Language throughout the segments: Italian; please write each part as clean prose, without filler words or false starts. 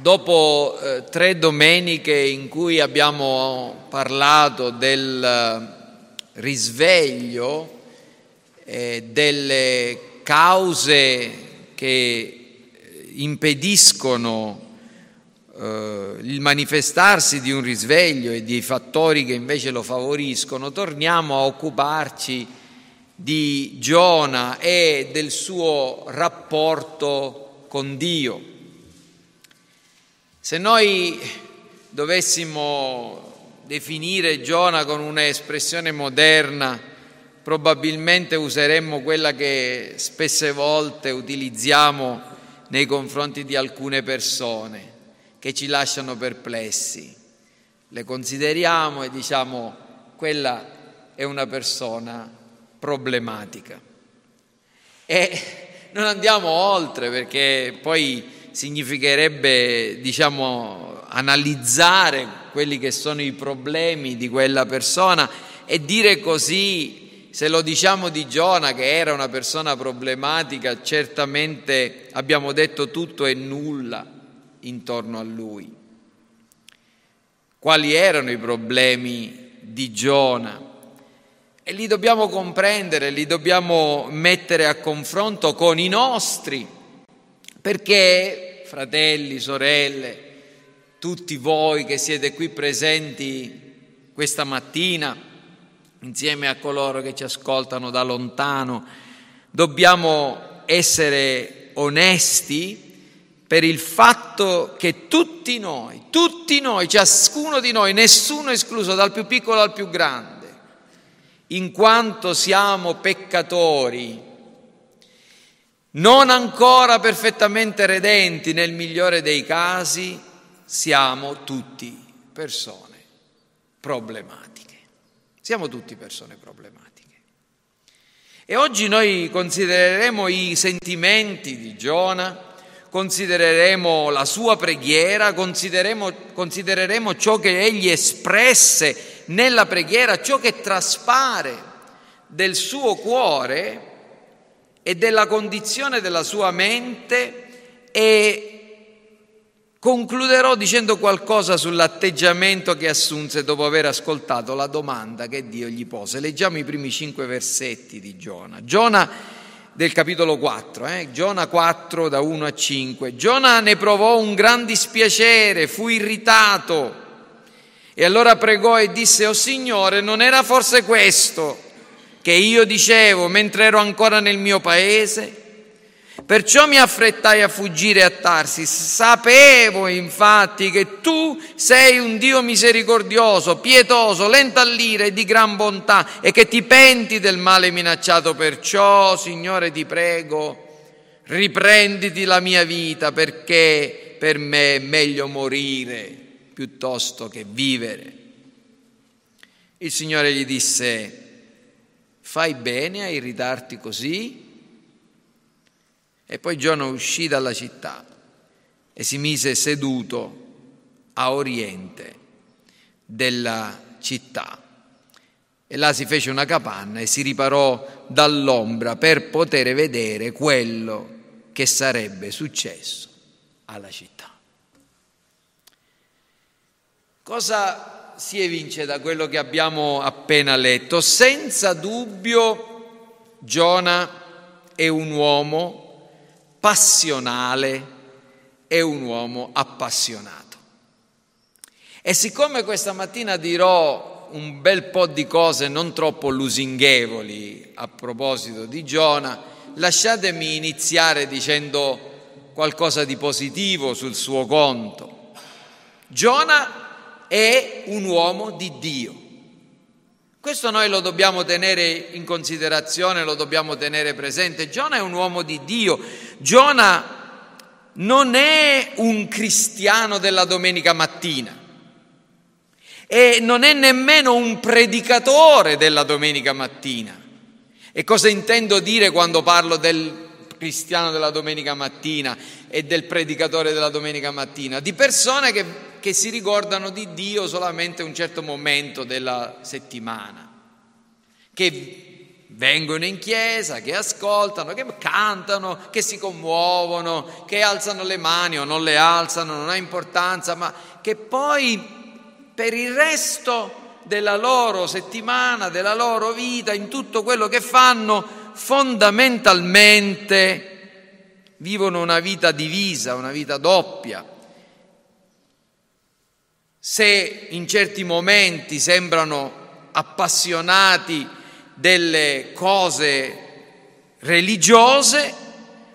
Dopo tre domeniche in cui abbiamo parlato del risveglio e delle cause che impediscono il manifestarsi di un risveglio e di fattori che invece lo favoriscono, torniamo a occuparci di Giona e del suo rapporto con Dio. Se noi dovessimo definire Giona con un'espressione moderna, probabilmente useremmo quella che spesse volte utilizziamo nei confronti di alcune persone che ci lasciano perplessi. Le consideriamo e diciamo: quella è una persona problematica. E non andiamo oltre, perché poi significherebbe, analizzare quelli che sono i problemi di quella persona, e dire così, se lo diciamo di Giona che era una persona problematica, certamente abbiamo detto tutto e nulla intorno a lui. Quali erano i problemi di Giona? E li dobbiamo comprendere, li dobbiamo mettere a confronto con i nostri, perché, fratelli, sorelle, tutti voi che siete qui presenti questa mattina, insieme a coloro che ci ascoltano da lontano, dobbiamo essere onesti per il fatto che tutti noi, ciascuno di noi, nessuno escluso, dal più piccolo al più grande, in quanto siamo peccatori, non ancora perfettamente redenti, nel migliore dei casi, siamo tutti persone problematiche. Siamo tutti persone problematiche. E oggi noi considereremo i sentimenti di Giona, considereremo la sua preghiera, considereremo ciò che egli espresse nella preghiera, ciò che traspare del suo cuore e della condizione della sua mente, e concluderò dicendo qualcosa sull'atteggiamento che assunse dopo aver ascoltato la domanda che Dio gli pose. Leggiamo i primi 5 versetti di Giona del capitolo 4, Giona 4 da 1 a 5. Giona ne provò un gran dispiacere, fu irritato, e allora pregò e disse: «O Signore, non era forse questo che io dicevo mentre ero ancora nel mio paese? Perciò mi affrettai a fuggire a Tarsis. Sapevo infatti che tu sei un Dio misericordioso, pietoso, lento all'ira e di gran bontà, e che ti penti del male minacciato. Perciò, Signore, ti prego, riprenditi la mia vita, perché per me è meglio morire piuttosto che vivere». Il Signore gli disse: «Fai bene a irritarti così?» E poi Giona uscì dalla città e si mise seduto a oriente della città. E là si fece una capanna e si riparò dall'ombra per poter vedere quello che sarebbe successo alla città. Cosa si evince da quello che abbiamo appena letto? Senza dubbio Giona è un uomo passionale, è un uomo appassionato. E siccome questa mattina dirò un bel po' di cose non troppo lusinghevoli a proposito di Giona, lasciatemi iniziare dicendo qualcosa di positivo sul suo conto. Giona è un uomo di Dio. Questo noi lo dobbiamo tenere in considerazione, lo dobbiamo tenere presente. Giona è un uomo di Dio. Giona non è un cristiano della domenica mattina e non è nemmeno un predicatore della domenica mattina. E cosa intendo dire quando parlo del cristiano della domenica mattina e del predicatore della domenica mattina? Di persone che si ricordano di Dio solamente un certo momento della settimana, che vengono in chiesa, che ascoltano, che cantano, che si commuovono, che alzano le mani o non le alzano, non ha importanza, ma che poi per il resto della loro settimana, della loro vita, in tutto quello che fanno, fondamentalmente vivono una vita divisa, una vita doppia. Se in certi momenti sembrano appassionati delle cose religiose,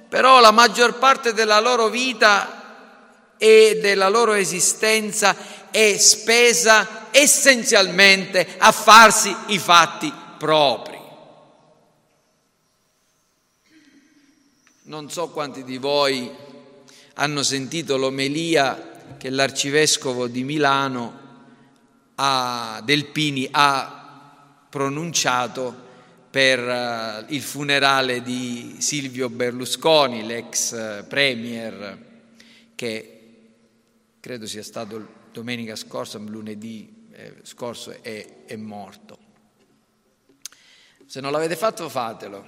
però la maggior parte della loro vita e della loro esistenza è spesa essenzialmente a farsi i fatti propri. Non so quanti di voi hanno sentito l'omelia che l'arcivescovo di Milano a Delpini ha pronunciato per il funerale di Silvio Berlusconi, l'ex premier, che credo sia stato domenica scorsa, lunedì scorso, è morto. Se non l'avete fatto, fatelo.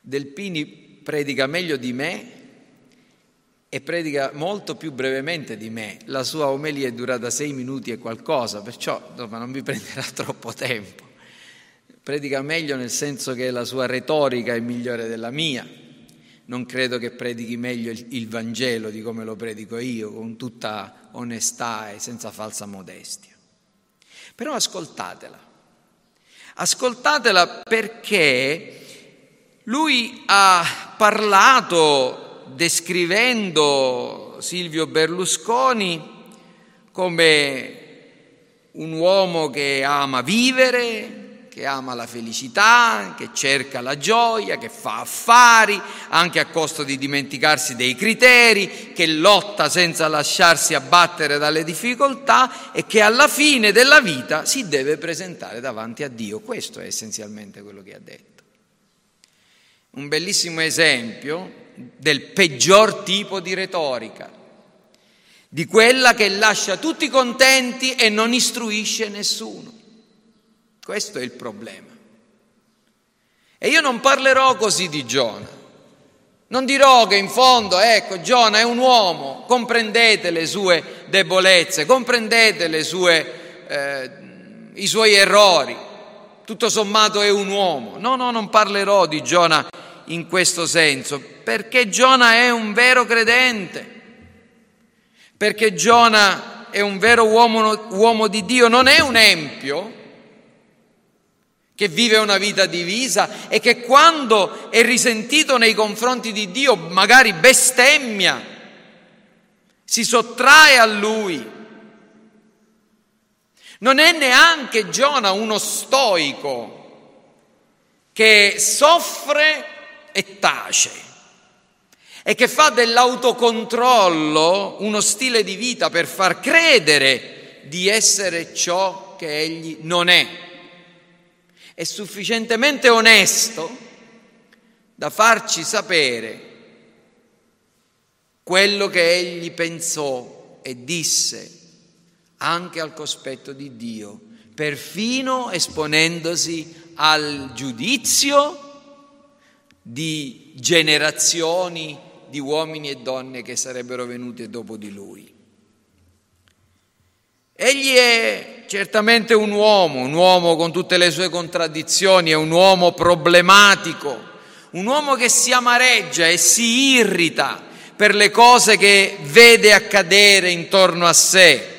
Delpini predica meglio di me e predica molto più brevemente di me. La sua omelia è durata 6 minuti e qualcosa, perciò non vi prenderà troppo tempo. Predica meglio nel senso che la sua retorica è migliore della mia. Non credo che predichi meglio il Vangelo di come lo predico io, con tutta onestà e senza falsa modestia. Però ascoltatela. Ascoltatela, perché lui ha parlato descrivendo Silvio Berlusconi come un uomo che ama vivere, che ama la felicità, che cerca la gioia, che fa affari anche a costo di dimenticarsi dei criteri, che lotta senza lasciarsi abbattere dalle difficoltà e che alla fine della vita si deve presentare davanti a Dio. Questo è essenzialmente quello che ha detto. Un bellissimo esempio del peggior tipo di retorica, di quella che lascia tutti contenti e non istruisce nessuno. Questo è il problema. E io non parlerò così di Giona. Non dirò che in fondo, ecco, Giona è un uomo, comprendete le sue debolezze, comprendete le sue, i suoi errori, tutto sommato è un uomo. No, non parlerò di Giona in questo senso, perché Giona è un vero credente, perché Giona è un vero uomo di Dio, non è un empio che vive una vita divisa e che quando è risentito nei confronti di Dio magari bestemmia, si sottrae a lui. Non è neanche Giona uno stoico che soffre e tace e che fa dell'autocontrollo uno stile di vita per far credere di essere ciò che egli non è. È sufficientemente onesto da farci sapere quello che egli pensò e disse anche al cospetto di Dio, perfino esponendosi al giudizio di generazioni di uomini e donne che sarebbero venute dopo di lui. Egli è certamente un uomo con tutte le sue contraddizioni, è un uomo problematico, un uomo che si amareggia e si irrita per le cose che vede accadere intorno a sé.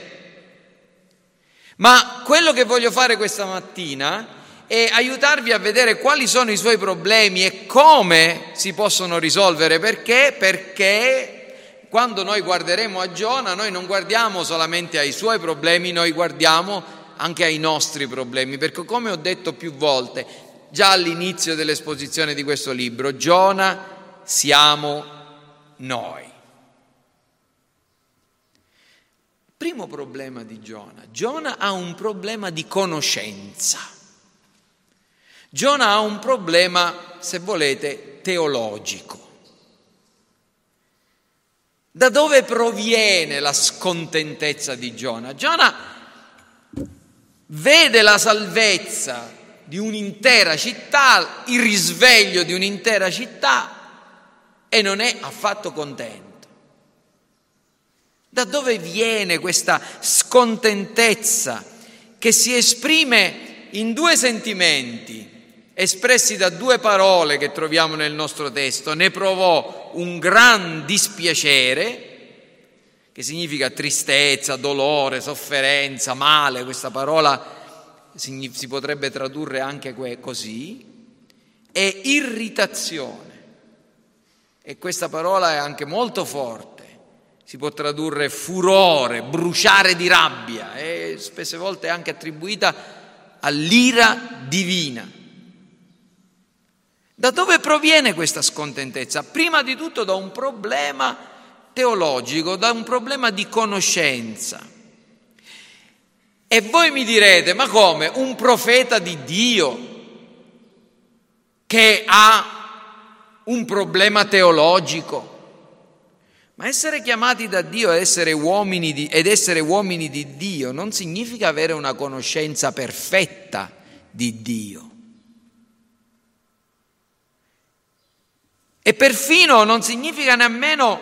Ma quello che voglio fare questa mattina e aiutarvi a vedere quali sono i suoi problemi e come si possono risolvere, perché quando noi guarderemo a Giona noi non guardiamo solamente ai suoi problemi, noi guardiamo anche ai nostri problemi, perché come ho detto più volte già all'inizio dell'esposizione di questo libro, Giona siamo noi. Primo problema di Giona. Giona ha un problema di conoscenza. Giona ha un problema, se volete, teologico. Da dove proviene la scontentezza di Giona? Giona vede la salvezza di un'intera città, il risveglio di un'intera città, e non è affatto contento. Da dove viene questa scontentezza che si esprime in due sentimenti, espressi da due parole che troviamo nel nostro testo? Ne provò un gran dispiacere, che significa tristezza, dolore, sofferenza, male, questa parola si potrebbe tradurre anche così, e irritazione. E questa parola è anche molto forte, si può tradurre furore, bruciare di rabbia, e spesse volte è anche attribuita all'ira divina. Da dove proviene questa scontentezza? Prima di tutto da un problema teologico, da un problema di conoscenza. E voi mi direte, ma come? Un profeta di Dio che ha un problema teologico? Ma essere chiamati da Dio ed essere uomini di Dio non significa avere una conoscenza perfetta di Dio. E perfino non significa nemmeno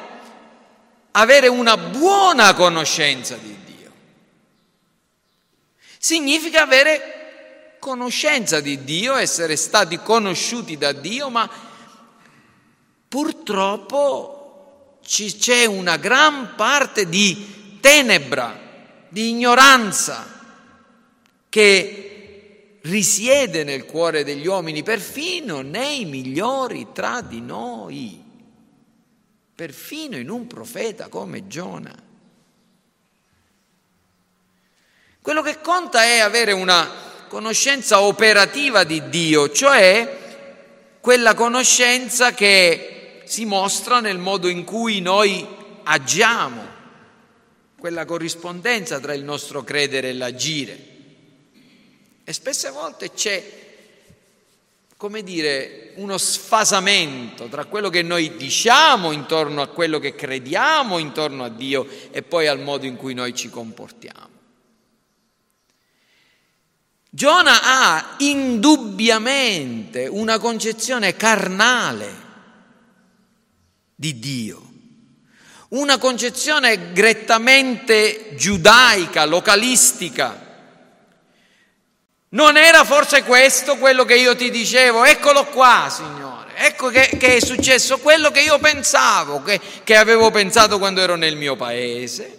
avere una buona conoscenza di Dio. Significa avere conoscenza di Dio, essere stati conosciuti da Dio, ma purtroppo c'è una gran parte di tenebra, di ignoranza che risiede nel cuore degli uomini, perfino nei migliori tra di noi, perfino in un profeta come Giona. Quello che conta è avere una conoscenza operativa di Dio, cioè quella conoscenza che si mostra nel modo in cui noi agiamo, quella corrispondenza tra il nostro credere e l'agire. E spesse volte c'è, come dire, uno sfasamento tra quello che noi diciamo intorno a quello che crediamo intorno a Dio e poi al modo in cui noi ci comportiamo. Giona ha indubbiamente una concezione carnale di Dio, una concezione grettamente giudaica, localistica. Non era forse questo quello che io ti dicevo? Eccolo qua, Signore, ecco che è successo quello che io pensavo, che avevo pensato quando ero nel mio paese,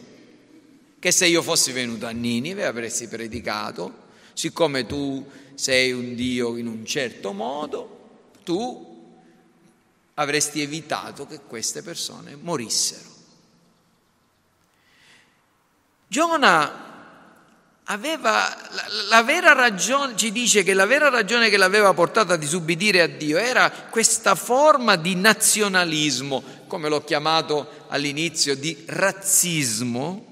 che se io fossi venuto a Ninive avresti predicato. Siccome tu sei un Dio in un certo modo, tu avresti evitato che queste persone morissero. Giona aveva la vera ragione, ci dice che la vera ragione che l'aveva portata a disubbidire a Dio era questa forma di nazionalismo, come l'ho chiamato all'inizio, di razzismo,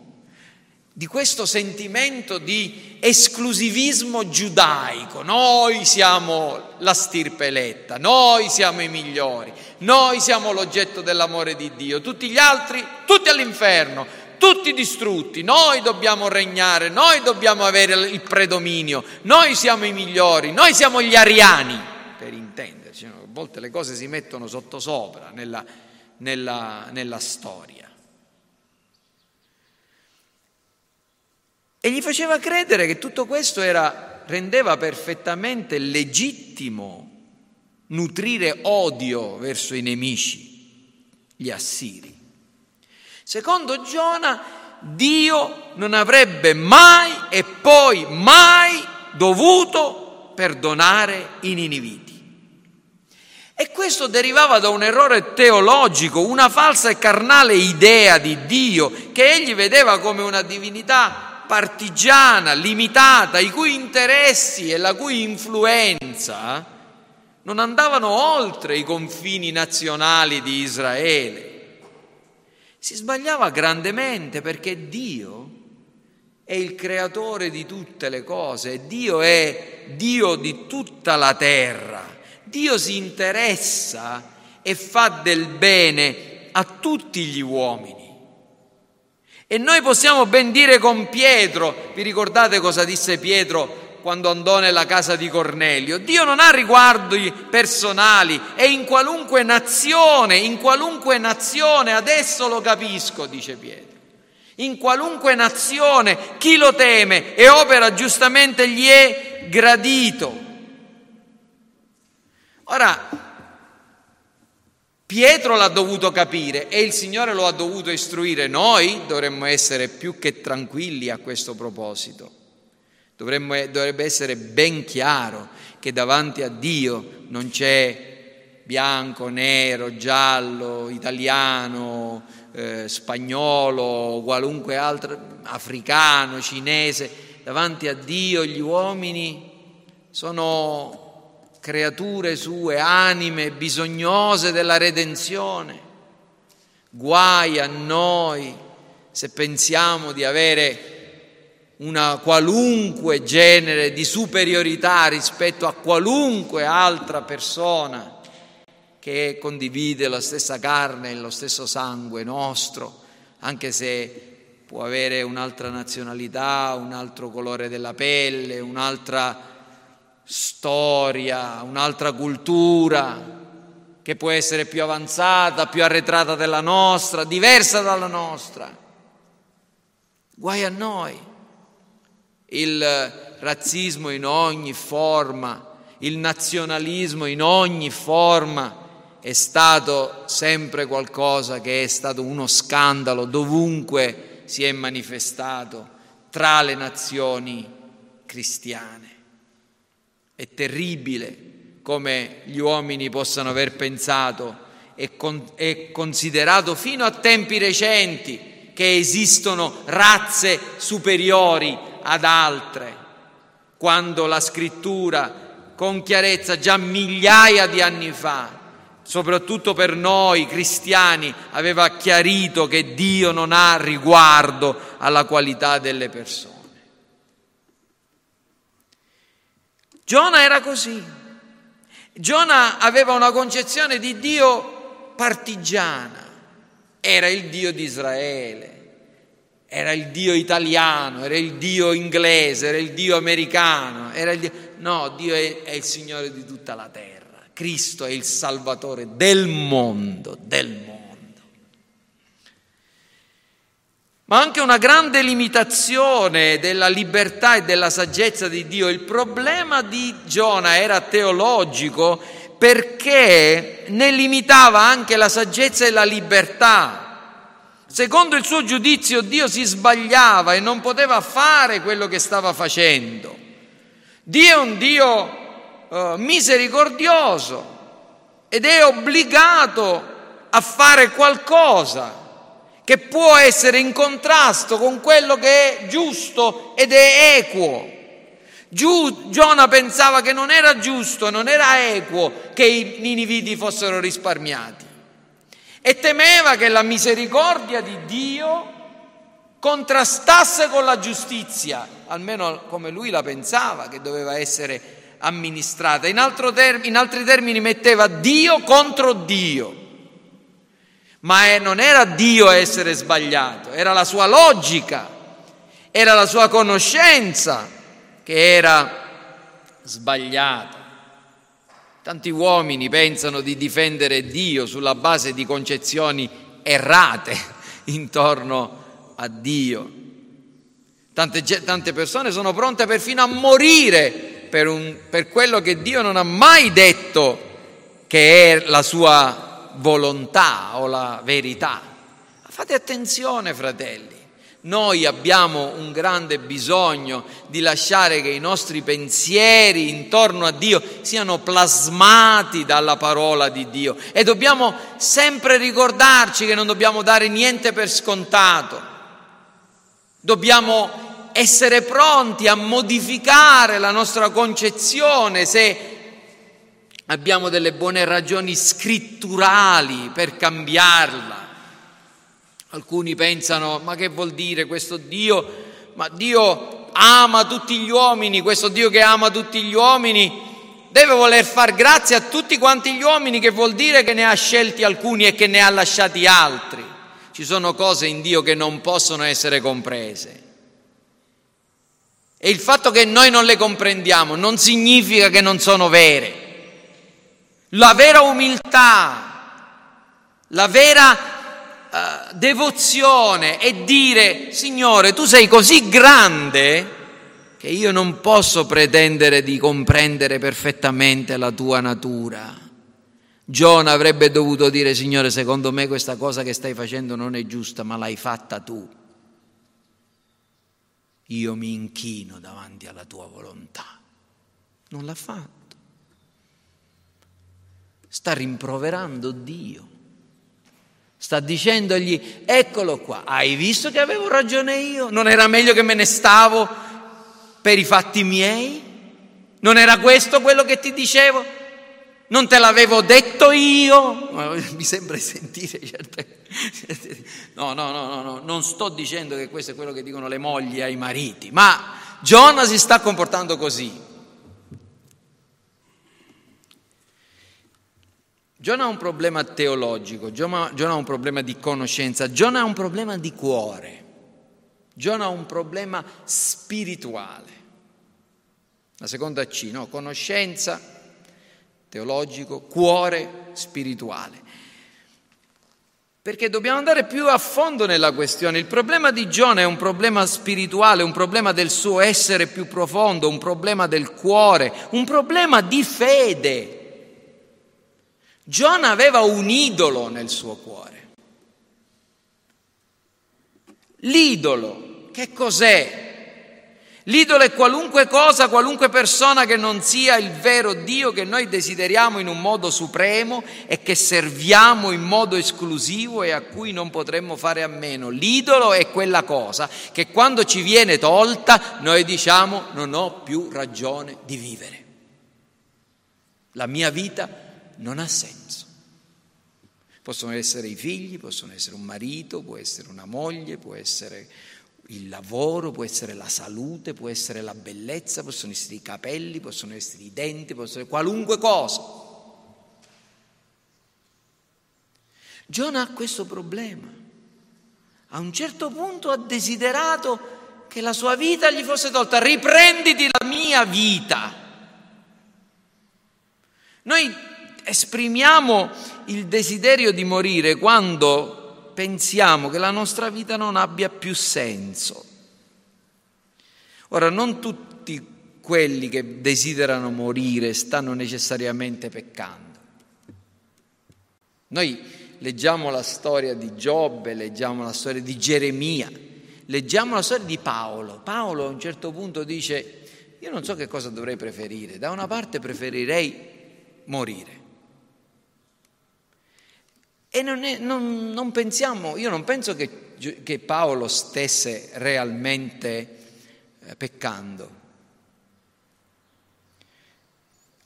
di questo sentimento di esclusivismo giudaico. Noi siamo la stirpe eletta, noi siamo i migliori, noi siamo l'oggetto dell'amore di Dio, tutti gli altri, tutti all'inferno, tutti distrutti, noi dobbiamo regnare, noi dobbiamo avere il predominio, noi siamo i migliori, noi siamo gli ariani, per intenderci. A volte le cose si mettono sottosopra nella storia. E gli faceva credere che tutto questo rendeva perfettamente legittimo nutrire odio verso i nemici, gli assiri. Secondo Giona, Dio non avrebbe mai e poi mai dovuto perdonare i niniviti. E questo derivava da un errore teologico, una falsa e carnale idea di Dio che egli vedeva come una divinità partigiana, limitata, i cui interessi e la cui influenza non andavano oltre i confini nazionali di Israele. Si sbagliava grandemente, perché Dio è il creatore di tutte le cose, Dio è Dio di tutta la terra, Dio si interessa e fa del bene a tutti gli uomini. E noi possiamo ben dire con Pietro, vi ricordate cosa disse Pietro quando andò nella casa di Cornelio. Dio non ha riguardi personali, è in qualunque nazione, adesso lo capisco, dice Pietro. In qualunque nazione chi lo teme e opera giustamente gli è gradito. Ora, Pietro l'ha dovuto capire e il Signore lo ha dovuto istruire. Noi dovremmo essere più che tranquilli a questo proposito. Dovrebbe essere ben chiaro che davanti a Dio non c'è bianco, nero, giallo, italiano, spagnolo, qualunque altro, africano, cinese. Davanti a Dio gli uomini sono creature sue, anime bisognose della redenzione. Guai a noi se pensiamo di avere una qualunque genere di superiorità rispetto a qualunque altra persona che condivide la stessa carne e lo stesso sangue nostro, anche se può avere un'altra nazionalità, un altro colore della pelle, un'altra storia, un'altra cultura che può essere più avanzata, più arretrata della nostra, diversa dalla nostra. Guai a noi. Il razzismo in ogni forma, il nazionalismo in ogni forma è stato sempre qualcosa che è stato uno scandalo dovunque si è manifestato tra le nazioni cristiane. È terribile come gli uomini possano aver pensato e considerato fino a tempi recenti che esistono razze superiori ad altre, quando la Scrittura con chiarezza già migliaia di anni fa, soprattutto per noi cristiani, aveva chiarito che Dio non ha riguardo alla qualità delle persone. Giona era così. Giona aveva una concezione di Dio partigiana. Era il Dio di Israele, era il Dio italiano, era il Dio inglese, era il Dio americano. No, Dio è il Signore di tutta la terra. Cristo è il Salvatore del mondo, Ma anche una grande limitazione della libertà e della saggezza di Dio. Il problema di Giona era teologico perché ne limitava anche la saggezza e la libertà. Secondo il suo giudizio Dio si sbagliava e non poteva fare quello che stava facendo. Dio è un Dio misericordioso ed è obbligato a fare qualcosa che può essere in contrasto con quello che è giusto ed è equo. Giona pensava che non era giusto, non era equo che i niniviti fossero risparmiati e temeva che la misericordia di Dio contrastasse con la giustizia, almeno come lui la pensava, che doveva essere amministrata. In altri termini metteva Dio contro Dio. Ma non era Dio a essere sbagliato, era la sua logica, era la sua conoscenza che era sbagliata. Tanti uomini pensano di difendere Dio sulla base di concezioni errate intorno a Dio. Tante persone sono pronte perfino a morire per quello che Dio non ha mai detto che è la sua volontà o la verità. Fate attenzione, fratelli. Noi abbiamo un grande bisogno di lasciare che i nostri pensieri intorno a Dio siano plasmati dalla parola di Dio e dobbiamo sempre ricordarci che non dobbiamo dare niente per scontato. Dobbiamo essere pronti a modificare la nostra concezione se abbiamo delle buone ragioni scritturali per cambiarla. Alcuni pensano, ma che vuol dire questo Dio? Ma Dio ama tutti gli uomini, questo Dio che ama tutti gli uomini deve voler far grazia a tutti quanti gli uomini, che vuol dire che ne ha scelti alcuni e che ne ha lasciati altri. Ci sono cose in Dio che non possono essere comprese. E il fatto che noi non le comprendiamo non significa che non sono vere. La vera umiltà, la vera devozione è dire: Signore, tu sei così grande che io non posso pretendere di comprendere perfettamente la tua natura. Giona avrebbe dovuto dire: Signore, secondo me questa cosa che stai facendo non è giusta, ma l'hai fatta tu. Io mi inchino davanti alla tua volontà. Non l'ha fatto. Sta rimproverando Dio. Sta dicendogli: eccolo qua, hai visto che avevo ragione io? Non era meglio che me ne stavo per i fatti miei? Non era questo quello che ti dicevo? Non te l'avevo detto io? Mi sembra sentire certe... No, non sto dicendo che questo è quello che dicono le mogli ai mariti, ma Giona si sta comportando così. Giona ha un problema teologico, Giona ha un problema di conoscenza, Giona ha un problema di cuore, Giona ha un problema spirituale. La seconda C, no? Conoscenza, teologico, cuore, spirituale. Perché dobbiamo andare più a fondo nella questione. Il problema di Giona è un problema spirituale, un problema del suo essere più profondo, un problema del cuore, un problema di fede. Giona aveva un idolo nel suo cuore. L'idolo, che cos'è? L'idolo è qualunque cosa, qualunque persona che non sia il vero Dio che noi desideriamo in un modo supremo e che serviamo in modo esclusivo e a cui non potremmo fare a meno. L'idolo è quella cosa che quando ci viene tolta noi diciamo: non ho più ragione di vivere. La mia vita non ha senso. Possono essere i figli, possono essere un marito, può essere una moglie, può essere il lavoro, può essere la salute, può essere la bellezza, possono essere i capelli, possono essere i denti, possono essere qualunque cosa. Giona ha questo problema. A un certo punto ha desiderato che la sua vita gli fosse tolta. Riprenditi la mia vita. Noi esprimiamo il desiderio di morire quando pensiamo che la nostra vita non abbia più senso. Ora, non tutti quelli che desiderano morire stanno necessariamente peccando. Noi leggiamo la storia di Giobbe, leggiamo la storia di Geremia, leggiamo la storia di Paolo. Paolo a un certo punto dice: io non so che cosa dovrei preferire, da una parte preferirei morire. E non pensiamo, io non penso che Paolo stesse realmente peccando.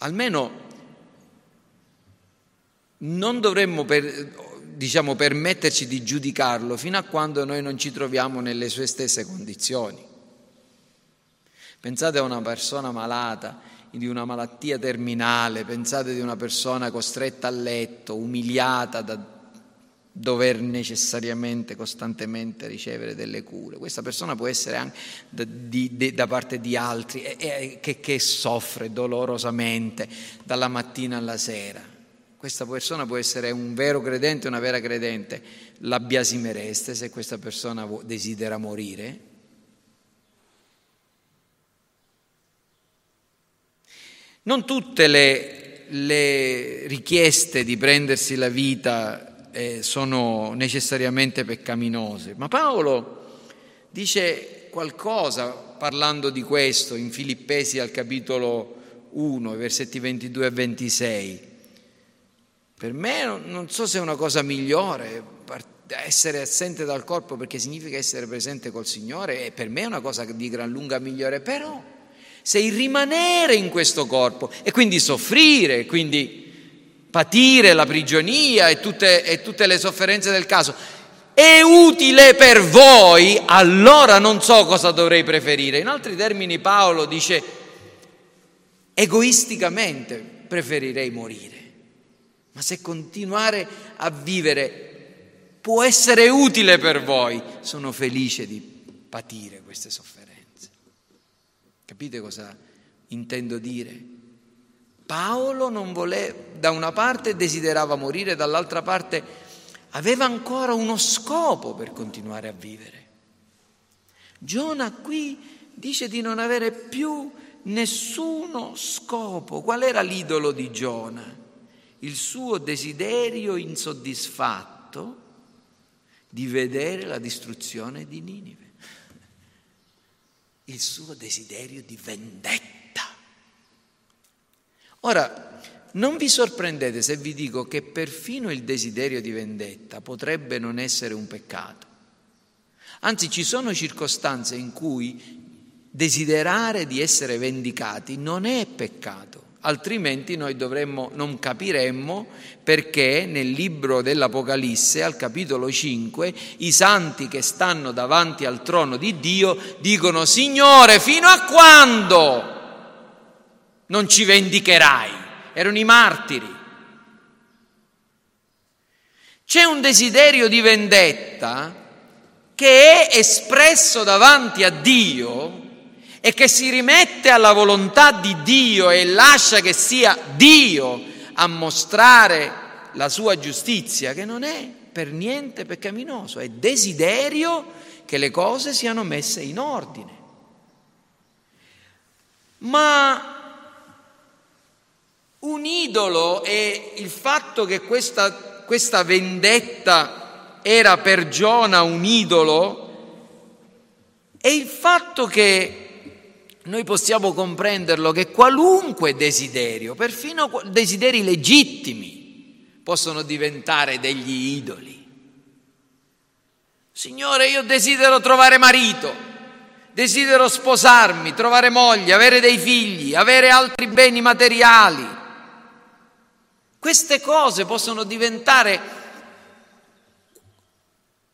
Almeno non dovremmo permetterci di giudicarlo fino a quando noi non ci troviamo nelle sue stesse condizioni. Pensate a una persona malata, di una malattia terminale, pensate di una persona costretta a letto, umiliata da dover necessariamente costantemente ricevere delle cure. Questa persona può essere anche da parte di altri che soffre dolorosamente dalla mattina alla sera. Questa persona può essere un vero credente, una vera credente. La biasimereste se questa persona desidera morire? Non tutte le richieste di prendersi la vita sono necessariamente peccaminose, ma Paolo dice qualcosa parlando di questo in Filippesi al capitolo 1, versetti 22 e 26. Per me non so se è una cosa migliore essere assente dal corpo, perché significa essere presente col Signore, e per me è una cosa di gran lunga migliore, però se il rimanere in questo corpo e quindi soffrire, quindi patire la prigionia e tutte le sofferenze del caso è utile per voi, allora non so cosa dovrei preferire. In altri termini Paolo dice: egoisticamente preferirei morire, ma se continuare a vivere può essere utile per voi, sono felice di patire queste sofferenze. Capite cosa intendo dire? Paolo non voleva, da una parte desiderava morire, dall'altra parte aveva ancora uno scopo per continuare a vivere. Giona qui dice di non avere più nessuno scopo. Qual era l'idolo di Giona? Il suo desiderio insoddisfatto di vedere la distruzione di Ninive, il suo desiderio di vendetta. Ora, non vi sorprendete se vi dico che perfino il desiderio di vendetta potrebbe non essere un peccato. Anzi, ci sono circostanze in cui desiderare di essere vendicati non è peccato, altrimenti noi non capiremmo perché nel libro dell'Apocalisse, al capitolo 5, i santi che stanno davanti al trono di Dio dicono: Signore, fino a quando non ci vendicherai? Erano i martiri. C'è un desiderio di vendetta che è espresso davanti a Dio e che si rimette alla volontà di Dio e lascia che sia Dio a mostrare la sua giustizia, che non è per niente peccaminoso, è desiderio che le cose siano messe in ordine. Ma un idolo e il fatto che questa vendetta era per Giona un idolo e il fatto che noi possiamo comprenderlo che qualunque desiderio, perfino desideri legittimi, possono diventare degli idoli. Signore, io desidero trovare marito. Desidero sposarmi, trovare moglie, avere dei figli, avere altri beni materiali. Queste cose possono diventare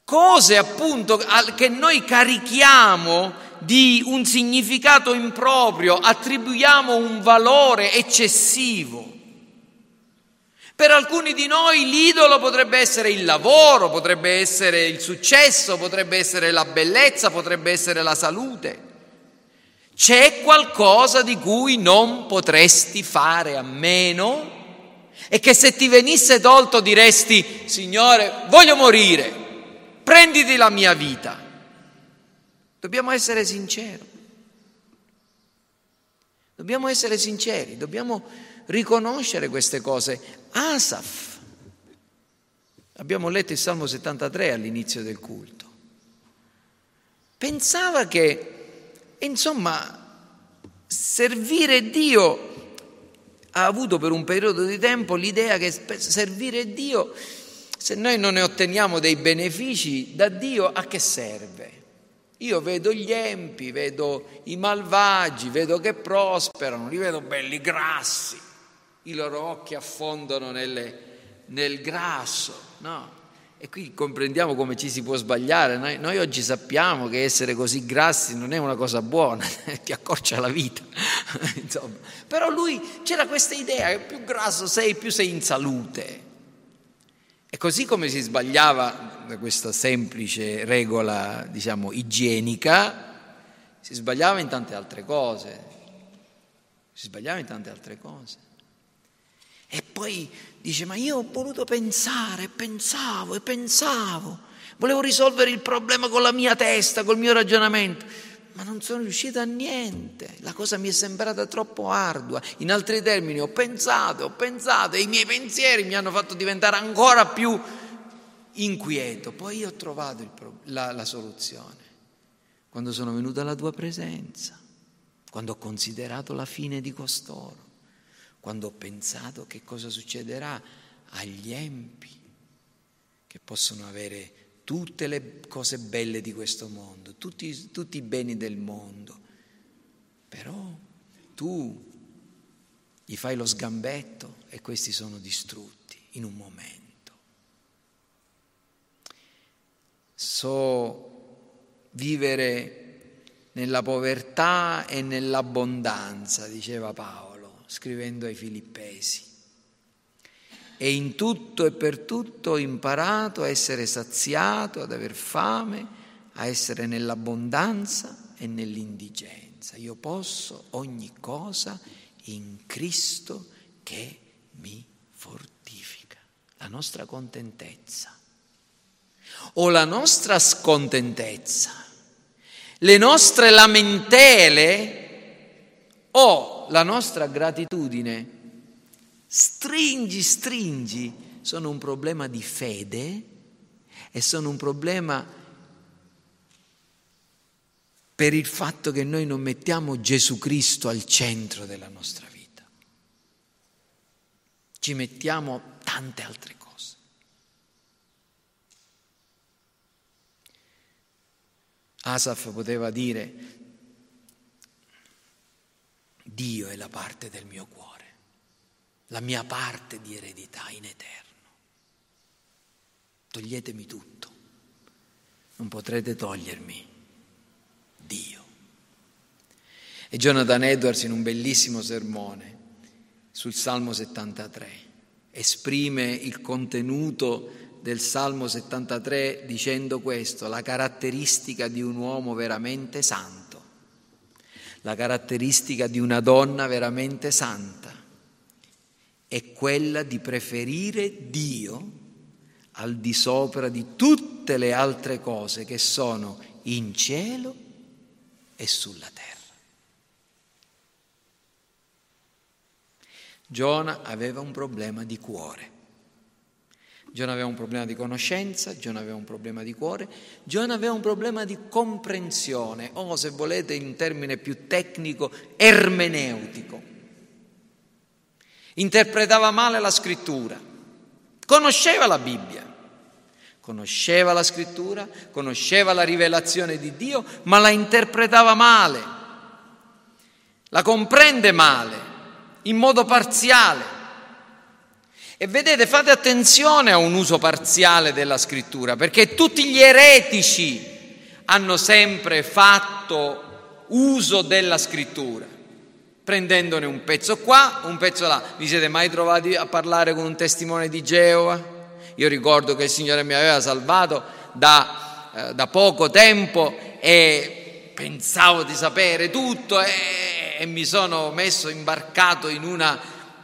cose appunto che noi carichiamo di un significato improprio, attribuiamo un valore eccessivo. Per alcuni di noi l'idolo potrebbe essere il lavoro, potrebbe essere il successo, potrebbe essere la bellezza, potrebbe essere la salute. C'è qualcosa di cui non potresti fare a meno e che se ti venisse tolto diresti: Signore, voglio morire, prenditi la mia vita. Dobbiamo essere sinceri. Dobbiamo essere sinceri, dobbiamo riconoscere queste cose. Asaf, abbiamo letto il Salmo 73 all'inizio del culto, pensava che, insomma, servire Dio, ha avuto per un periodo di tempo l'idea che servire Dio, se noi non ne otteniamo dei benefici da Dio, a che serve? Io vedo gli empi, vedo i malvagi, vedo che prosperano, li vedo belli grassi, i loro occhi affondano nel grasso, no? E qui comprendiamo come ci si può sbagliare. Noi oggi sappiamo che essere così grassi non è una cosa buona, ti accorcia la vita. Insomma. Però lui c'era questa idea che più grasso sei, più sei in salute. E così come si sbagliava da questa semplice regola, diciamo, igienica, si sbagliava in tante altre cose. Si sbagliava in tante altre cose. E poi dice: ma io ho voluto pensare, pensavo, volevo risolvere il problema con la mia testa, col mio ragionamento, ma non sono riuscito a niente, la cosa mi è sembrata troppo ardua. In altri termini, ho pensato e i miei pensieri mi hanno fatto diventare ancora più inquieto. Poi io ho trovato la soluzione quando sono venuto alla tua presenza, quando ho considerato la fine di costoro, quando ho pensato che cosa succederà agli empi che possono avere tutte le cose belle di questo mondo, tutti i beni del mondo, però tu gli fai lo sgambetto e questi sono distrutti in un momento. So vivere nella povertà e nell'abbondanza, diceva Paolo, scrivendo ai Filippesi. E in tutto e per tutto ho imparato a essere saziato, ad aver fame, a essere nell'abbondanza e e nell'indigenza. Io posso ogni cosa in Cristo che mi fortifica. La nostra contentezza o la nostra scontentezza, le nostre lamentele o la nostra gratitudine. Stringi, sono un problema di fede e sono un problema per il fatto che noi non mettiamo Gesù Cristo al centro della nostra vita. Ci mettiamo tante altre cose. Asaf poteva dire: Dio è la parte del mio cuore, la mia parte di eredità in eterno. Toglietemi tutto, non potrete togliermi Dio. E Jonathan Edwards, in un bellissimo sermone sul Salmo 73, esprime il contenuto del Salmo 73 dicendo questo: la caratteristica di un uomo veramente santo, la caratteristica di una donna veramente santa è quella di preferire Dio al di sopra di tutte le altre cose che sono in cielo e sulla terra. Giona aveva un problema di cuore. Giona aveva un problema di conoscenza, Giona aveva un problema di cuore, Giona aveva un problema di comprensione, o se volete in un termine più tecnico, ermeneutico. Interpretava male la scrittura, conosceva la Bibbia. Conosceva la scrittura, conosceva la rivelazione di Dio, ma la interpretava male, la comprende male, in modo parziale. E vedete, fate attenzione a un uso parziale della scrittura, perché tutti gli eretici hanno sempre fatto uso della scrittura, prendendone un pezzo qua, un pezzo là. Vi siete mai trovati a parlare con un testimone di Geova? Io ricordo che il Signore mi aveva salvato da poco tempo e pensavo di sapere tutto e mi sono imbarcato in una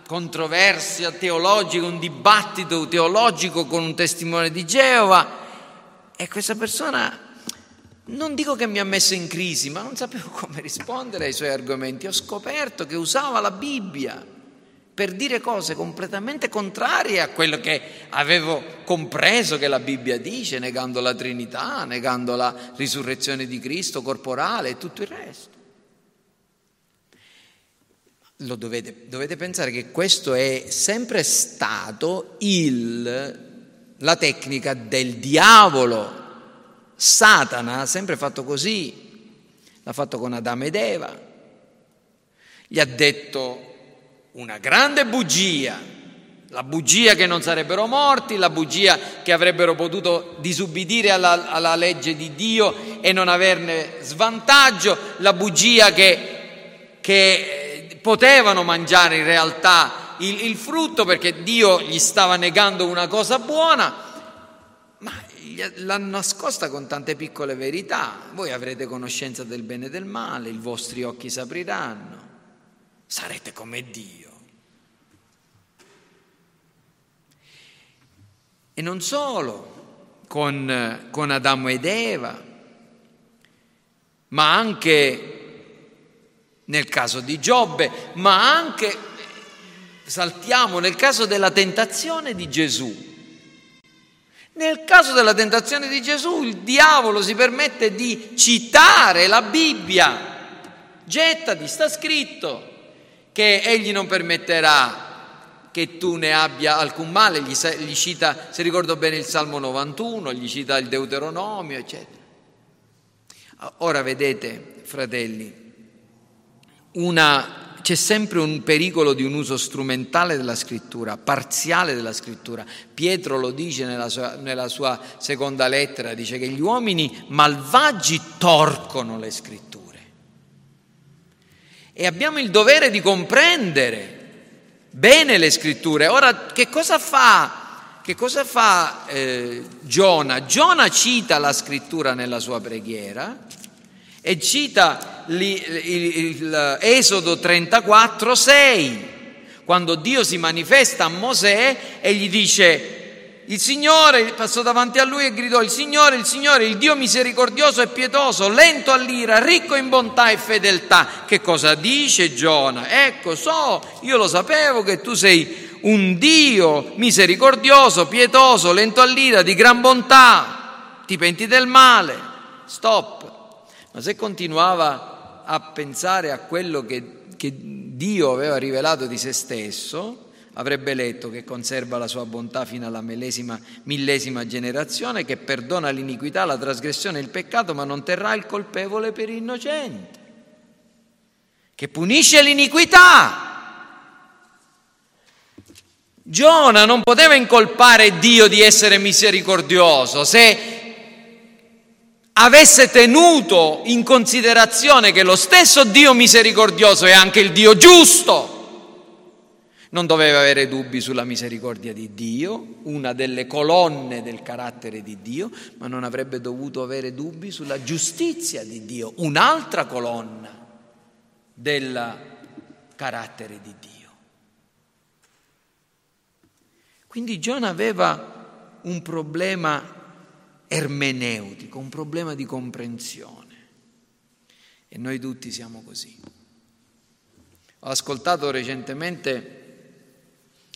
controversia teologica, un dibattito teologico con un testimone di Geova, e questa persona, non dico che mi ha messo in crisi, ma non sapevo come rispondere ai suoi argomenti. Ho scoperto che usava la Bibbia per dire cose completamente contrarie a quello che avevo compreso che la Bibbia dice, negando la Trinità, negando la risurrezione di Cristo corporale e tutto il resto. Dovete pensare che questo è sempre stato la tecnica del diavolo. Satana ha sempre fatto così, l'ha fatto con Adamo ed Eva, gli ha detto una grande bugia, la bugia che non sarebbero morti, la bugia che avrebbero potuto disubbidire alla legge di Dio e non averne svantaggio, la bugia che potevano mangiare in realtà il frutto perché Dio gli stava negando una cosa buona, ma l'hanno nascosta con tante piccole verità. Voi avrete conoscenza del bene e del male, i vostri occhi si apriranno, sarete come Dio. E non solo con Adamo ed Eva, ma anche nel caso di Giobbe, ma anche, saltiamo, nel caso della tentazione di Gesù. Nel caso della tentazione di Gesù il diavolo si permette di citare la Bibbia. Gettati, sta scritto che egli non permetterà che tu ne abbia alcun male, gli cita, se ricordo bene, il Salmo 91, gli cita il Deuteronomio, eccetera. Ora vedete, fratelli, c'è sempre un pericolo di un uso strumentale della scrittura, parziale della scrittura. Pietro lo dice nella sua seconda lettera, dice che gli uomini malvagi torcono le scritture. E abbiamo il dovere di comprendere bene le scritture. Ora, che cosa fa Giona? Giona cita la scrittura nella sua preghiera e cita l'Esodo 34:6, quando Dio si manifesta a Mosè e gli dice: il Signore passò davanti a lui e gridò: il Signore, il Dio misericordioso e pietoso, lento all'ira, ricco in bontà e fedeltà. Che cosa dice Giona? Ecco, io lo sapevo che tu sei un Dio misericordioso, pietoso, lento all'ira, di gran bontà, ti penti del male. Stop. Ma se continuava a pensare a quello che Dio aveva rivelato di se stesso, avrebbe letto che conserva la sua bontà fino alla millesima generazione, che perdona l'iniquità, la trasgressione e il peccato, ma non terrà il colpevole per innocente, che punisce l'iniquità. Giona non poteva incolpare Dio di essere misericordioso se avesse tenuto in considerazione che lo stesso Dio misericordioso è anche il Dio giusto. Non doveva avere dubbi sulla misericordia di Dio, una delle colonne del carattere di Dio, ma non avrebbe dovuto avere dubbi sulla giustizia di Dio, un'altra colonna del carattere di Dio. Quindi Giona aveva un problema ermeneutico, un problema di comprensione, e noi tutti siamo così. Ho ascoltato recentemente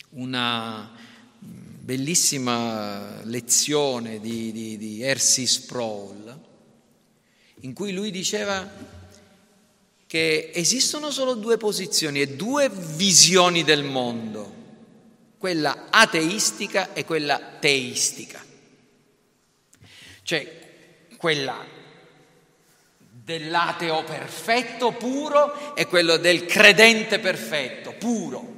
una bellissima lezione di R.C. Sproul, in cui lui diceva che esistono solo due posizioni e due visioni del mondo, quella ateistica e quella teistica, cioè quella dell'ateo perfetto, puro, e quello del credente perfetto, puro.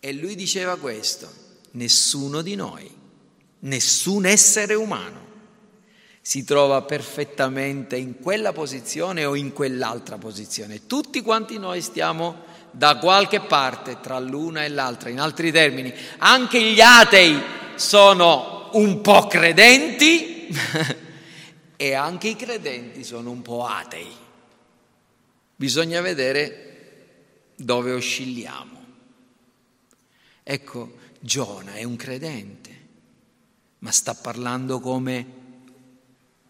E lui diceva questo: nessuno di noi, nessun essere umano si trova perfettamente in quella posizione o in quell'altra posizione. Tutti quanti noi stiamo da qualche parte tra l'una e l'altra. In altri termini, anche gli atei sono un po' credenti e anche i credenti sono un po' atei. Bisogna vedere dove oscilliamo. Ecco, Giona è un credente, ma sta parlando come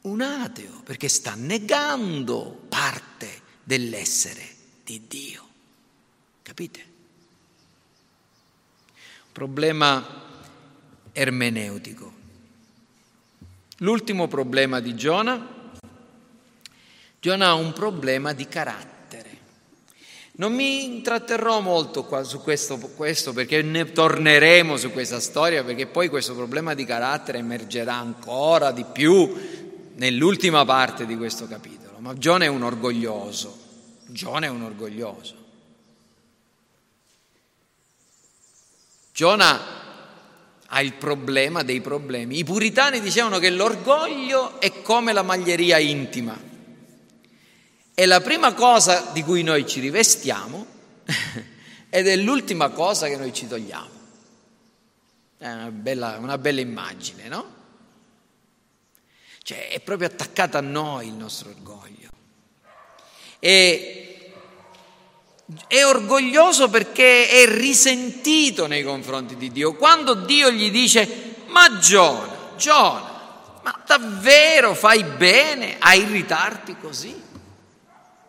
un ateo, perché sta negando parte dell'essere di Dio. Capite? Problema ermeneutico. L'ultimo problema di Giona: Giona ha un problema di carattere. Non mi intratterrò molto qua su questo, perché ne torneremo su questa storia, perché poi questo problema di carattere emergerà ancora di più nell'ultima parte di questo capitolo. Ma Giona è un orgoglioso. Giona è un orgoglioso. Giona ha il problema dei problemi. I puritani dicevano che l'orgoglio è come la maglieria intima. È la prima cosa di cui noi ci rivestiamo ed è l'ultima cosa che noi ci togliamo. È una bella immagine, no? Cioè, è proprio attaccata a noi il nostro orgoglio. E è orgoglioso perché è risentito nei confronti di Dio. Quando Dio gli dice: ma Giona, ma davvero fai bene a irritarti così?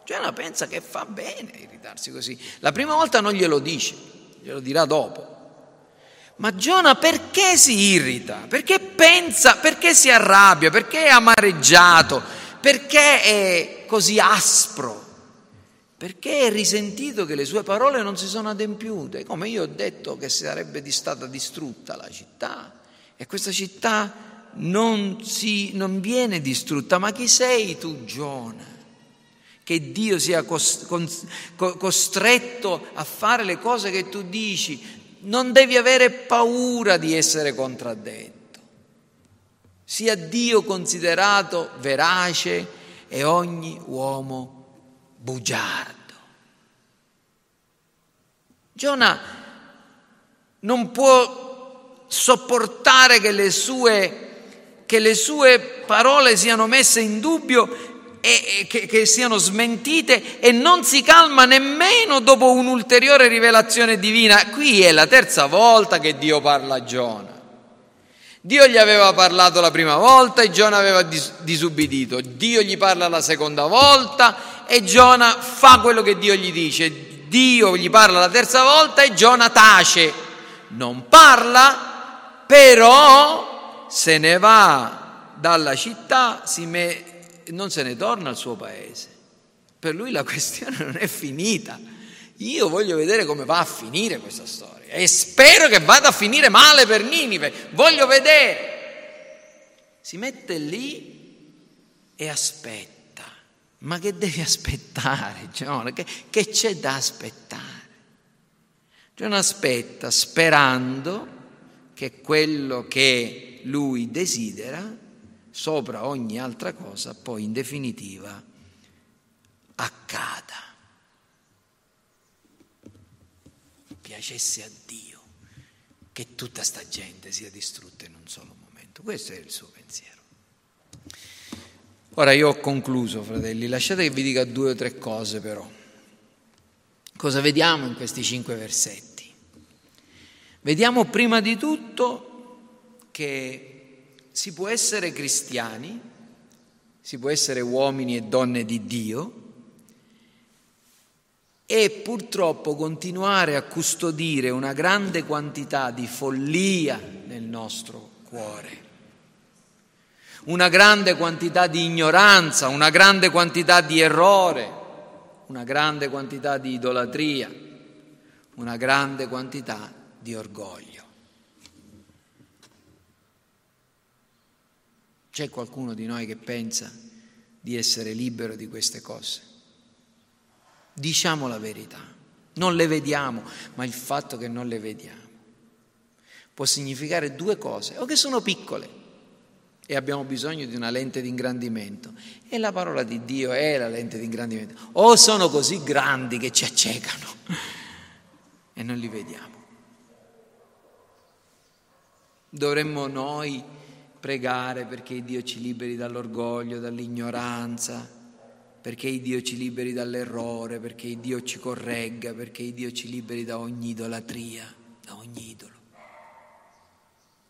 Giona pensa che fa bene irritarsi così. La prima volta non glielo dice, glielo dirà dopo. Ma Giona perché si irrita? Perché pensa? Perché si arrabbia? Perché è amareggiato? Perché è così aspro? Perché è risentito che le sue parole non si sono adempiute. Come io ho detto che sarebbe stata distrutta la città, e questa città non viene distrutta. Ma chi sei tu, Giona, che Dio sia costretto a fare le cose che tu dici? Non devi avere paura di essere contraddetto. Sia Dio considerato verace e ogni uomo bugiardo. Giona non può sopportare che le sue parole siano messe in dubbio. che siano smentite, e non si calma nemmeno dopo un'ulteriore rivelazione divina. Qui è la terza volta che Dio parla a Giona. Dio gli aveva parlato la prima volta e Giona aveva disubbidito. Dio gli parla la seconda volta e Giona fa quello che Dio gli dice. Dio gli parla la terza volta e Giona tace, non parla, però se ne va dalla città, non se ne torna al suo paese. Per lui la questione non è finita. Io voglio vedere come va a finire questa storia e spero che vada a finire male per Ninive, voglio vedere. Si mette lì e aspetta. Ma che devi aspettare, Giona? Che c'è da aspettare? Giona aspetta sperando che quello che lui desidera, sopra ogni altra cosa, poi in definitiva accada. Piacesse a Dio che tutta sta gente sia distrutta in un solo momento. Questo è il suo pensiero. Ora io ho concluso, fratelli, lasciate che vi dica 2 o 3 cose però. Cosa vediamo in questi 5 versetti? Vediamo prima di tutto che si può essere cristiani, si può essere uomini e donne di Dio, e purtroppo continuare a custodire una grande quantità di follia nel nostro cuore, una grande quantità di ignoranza, una grande quantità di errore, una grande quantità di idolatria, una grande quantità di orgoglio. C'è qualcuno di noi che pensa di essere libero di queste cose? Diciamo la verità, non le vediamo, ma il fatto che non le vediamo può significare 2 cose, o che sono piccole e abbiamo bisogno di una lente di ingrandimento, e la parola di Dio è la lente di ingrandimento, o sono così grandi che ci accecano e non li vediamo. Dovremmo noi pregare perché Dio ci liberi dall'orgoglio, dall'ignoranza, perché Dio ci liberi dall'errore, perché Dio ci corregga, perché Dio ci liberi da ogni idolatria, da ogni idolo.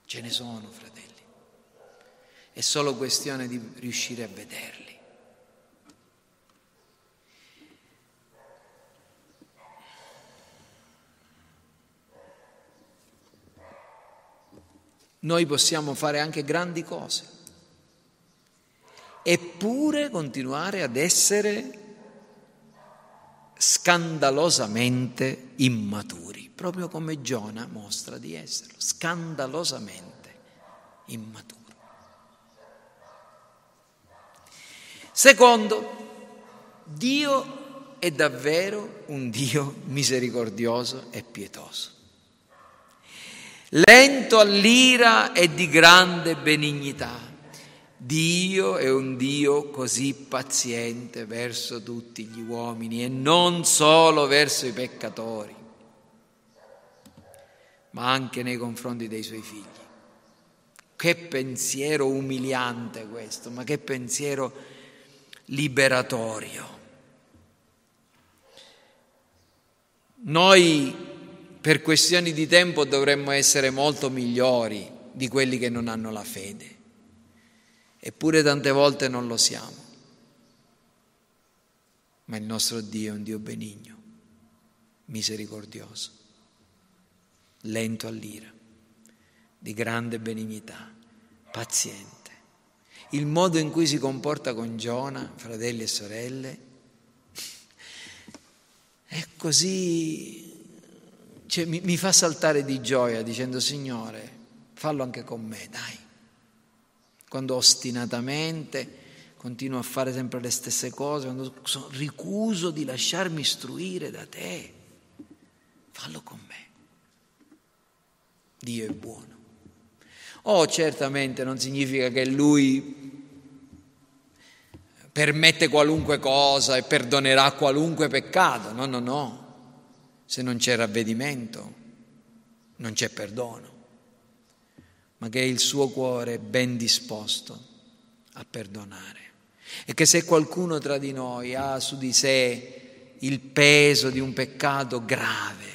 Ce ne sono, fratelli. È solo questione di riuscire a vederli. Noi possiamo fare anche grandi cose, eppure continuare ad essere scandalosamente immaturi, proprio come Giona mostra di esserlo, scandalosamente immaturo. Secondo, Dio è davvero un Dio misericordioso e pietoso, lento all'ira e di grande benignità. Dio è un Dio così paziente verso tutti gli uomini e non solo verso i peccatori, ma anche nei confronti dei suoi figli. Che pensiero umiliante questo, ma che pensiero liberatorio. Noi per questioni di tempo dovremmo essere molto migliori di quelli che non hanno la fede. Eppure tante volte non lo siamo, ma il nostro Dio è un Dio benigno, misericordioso, lento all'ira, di grande benignità, paziente. Il modo in cui si comporta con Giona, fratelli e sorelle, è così, cioè, mi fa saltare di gioia dicendo: Signore, fallo anche con me, dai. Quando ostinatamente continuo a fare sempre le stesse cose, quando ricuso di lasciarmi istruire da te, fallo con me. Dio è buono. Certaamente non significa che Lui permette qualunque cosa e perdonerà qualunque peccato. No. Se non c'è ravvedimento, non c'è perdono. Ma che il suo cuore è ben disposto a perdonare, e che se qualcuno tra di noi ha su di sé il peso di un peccato grave,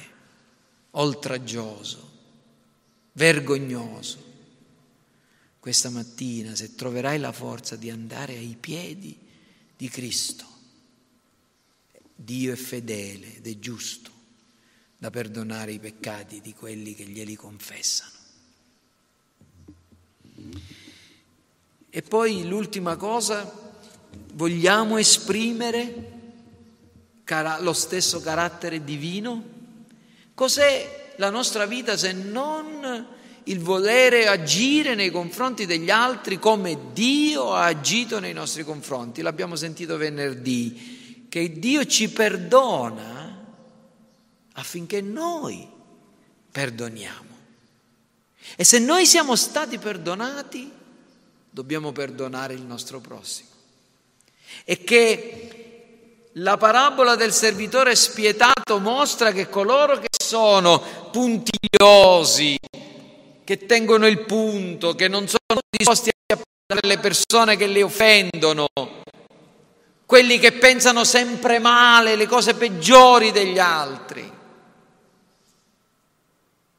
oltraggioso, vergognoso, questa mattina, se troverai la forza di andare ai piedi di Cristo, Dio è fedele ed è giusto da perdonare i peccati di quelli che glieli confessano. E poi l'ultima cosa, vogliamo esprimere lo stesso carattere divino? Cos'è la nostra vita se non il volere agire nei confronti degli altri come Dio ha agito nei nostri confronti? L'abbiamo sentito venerdì, che Dio ci perdona affinché noi perdoniamo. E se noi siamo stati perdonati, dobbiamo perdonare il nostro prossimo. E che la parabola del servitore spietato mostra che coloro che sono puntigliosi, che tengono il punto, che non sono disposti a perdonare le persone che le offendono, quelli che pensano sempre male, le cose peggiori degli altri,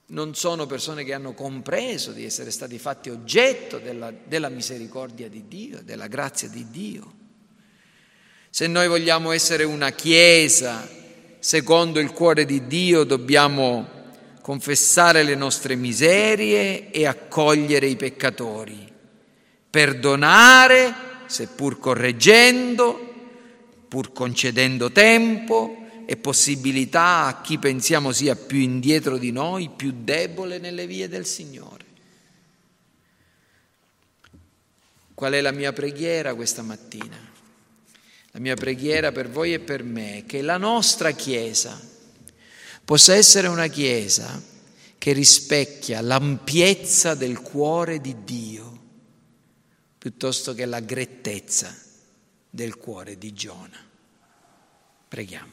non sono persone che hanno compreso di essere stati fatti oggetto della misericordia di Dio, della grazia di Dio. Se noi vogliamo essere una chiesa secondo il cuore di Dio, dobbiamo confessare le nostre miserie e accogliere i peccatori, perdonare, seppur correggendo, pur concedendo tempo e possibilità a chi pensiamo sia più indietro di noi, più debole nelle vie del Signore. Qual è la mia preghiera questa mattina? La mia preghiera per voi e per me è che la nostra Chiesa possa essere una Chiesa che rispecchia l'ampiezza del cuore di Dio piuttosto che la grettezza del cuore di Giona. Preghiamo.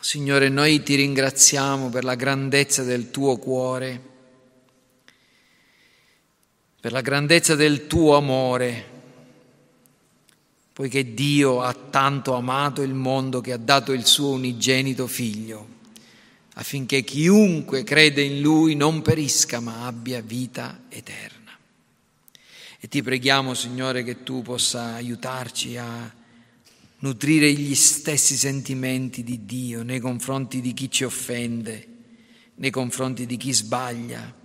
Signore, noi ti ringraziamo per la grandezza del tuo cuore, per la grandezza del tuo amore, poiché Dio ha tanto amato il mondo che ha dato il suo unigenito figlio, affinché chiunque crede in lui non perisca ma abbia vita eterna. E ti preghiamo, Signore, che tu possa aiutarci a nutrire gli stessi sentimenti di Dio nei confronti di chi ci offende, nei confronti di chi sbaglia,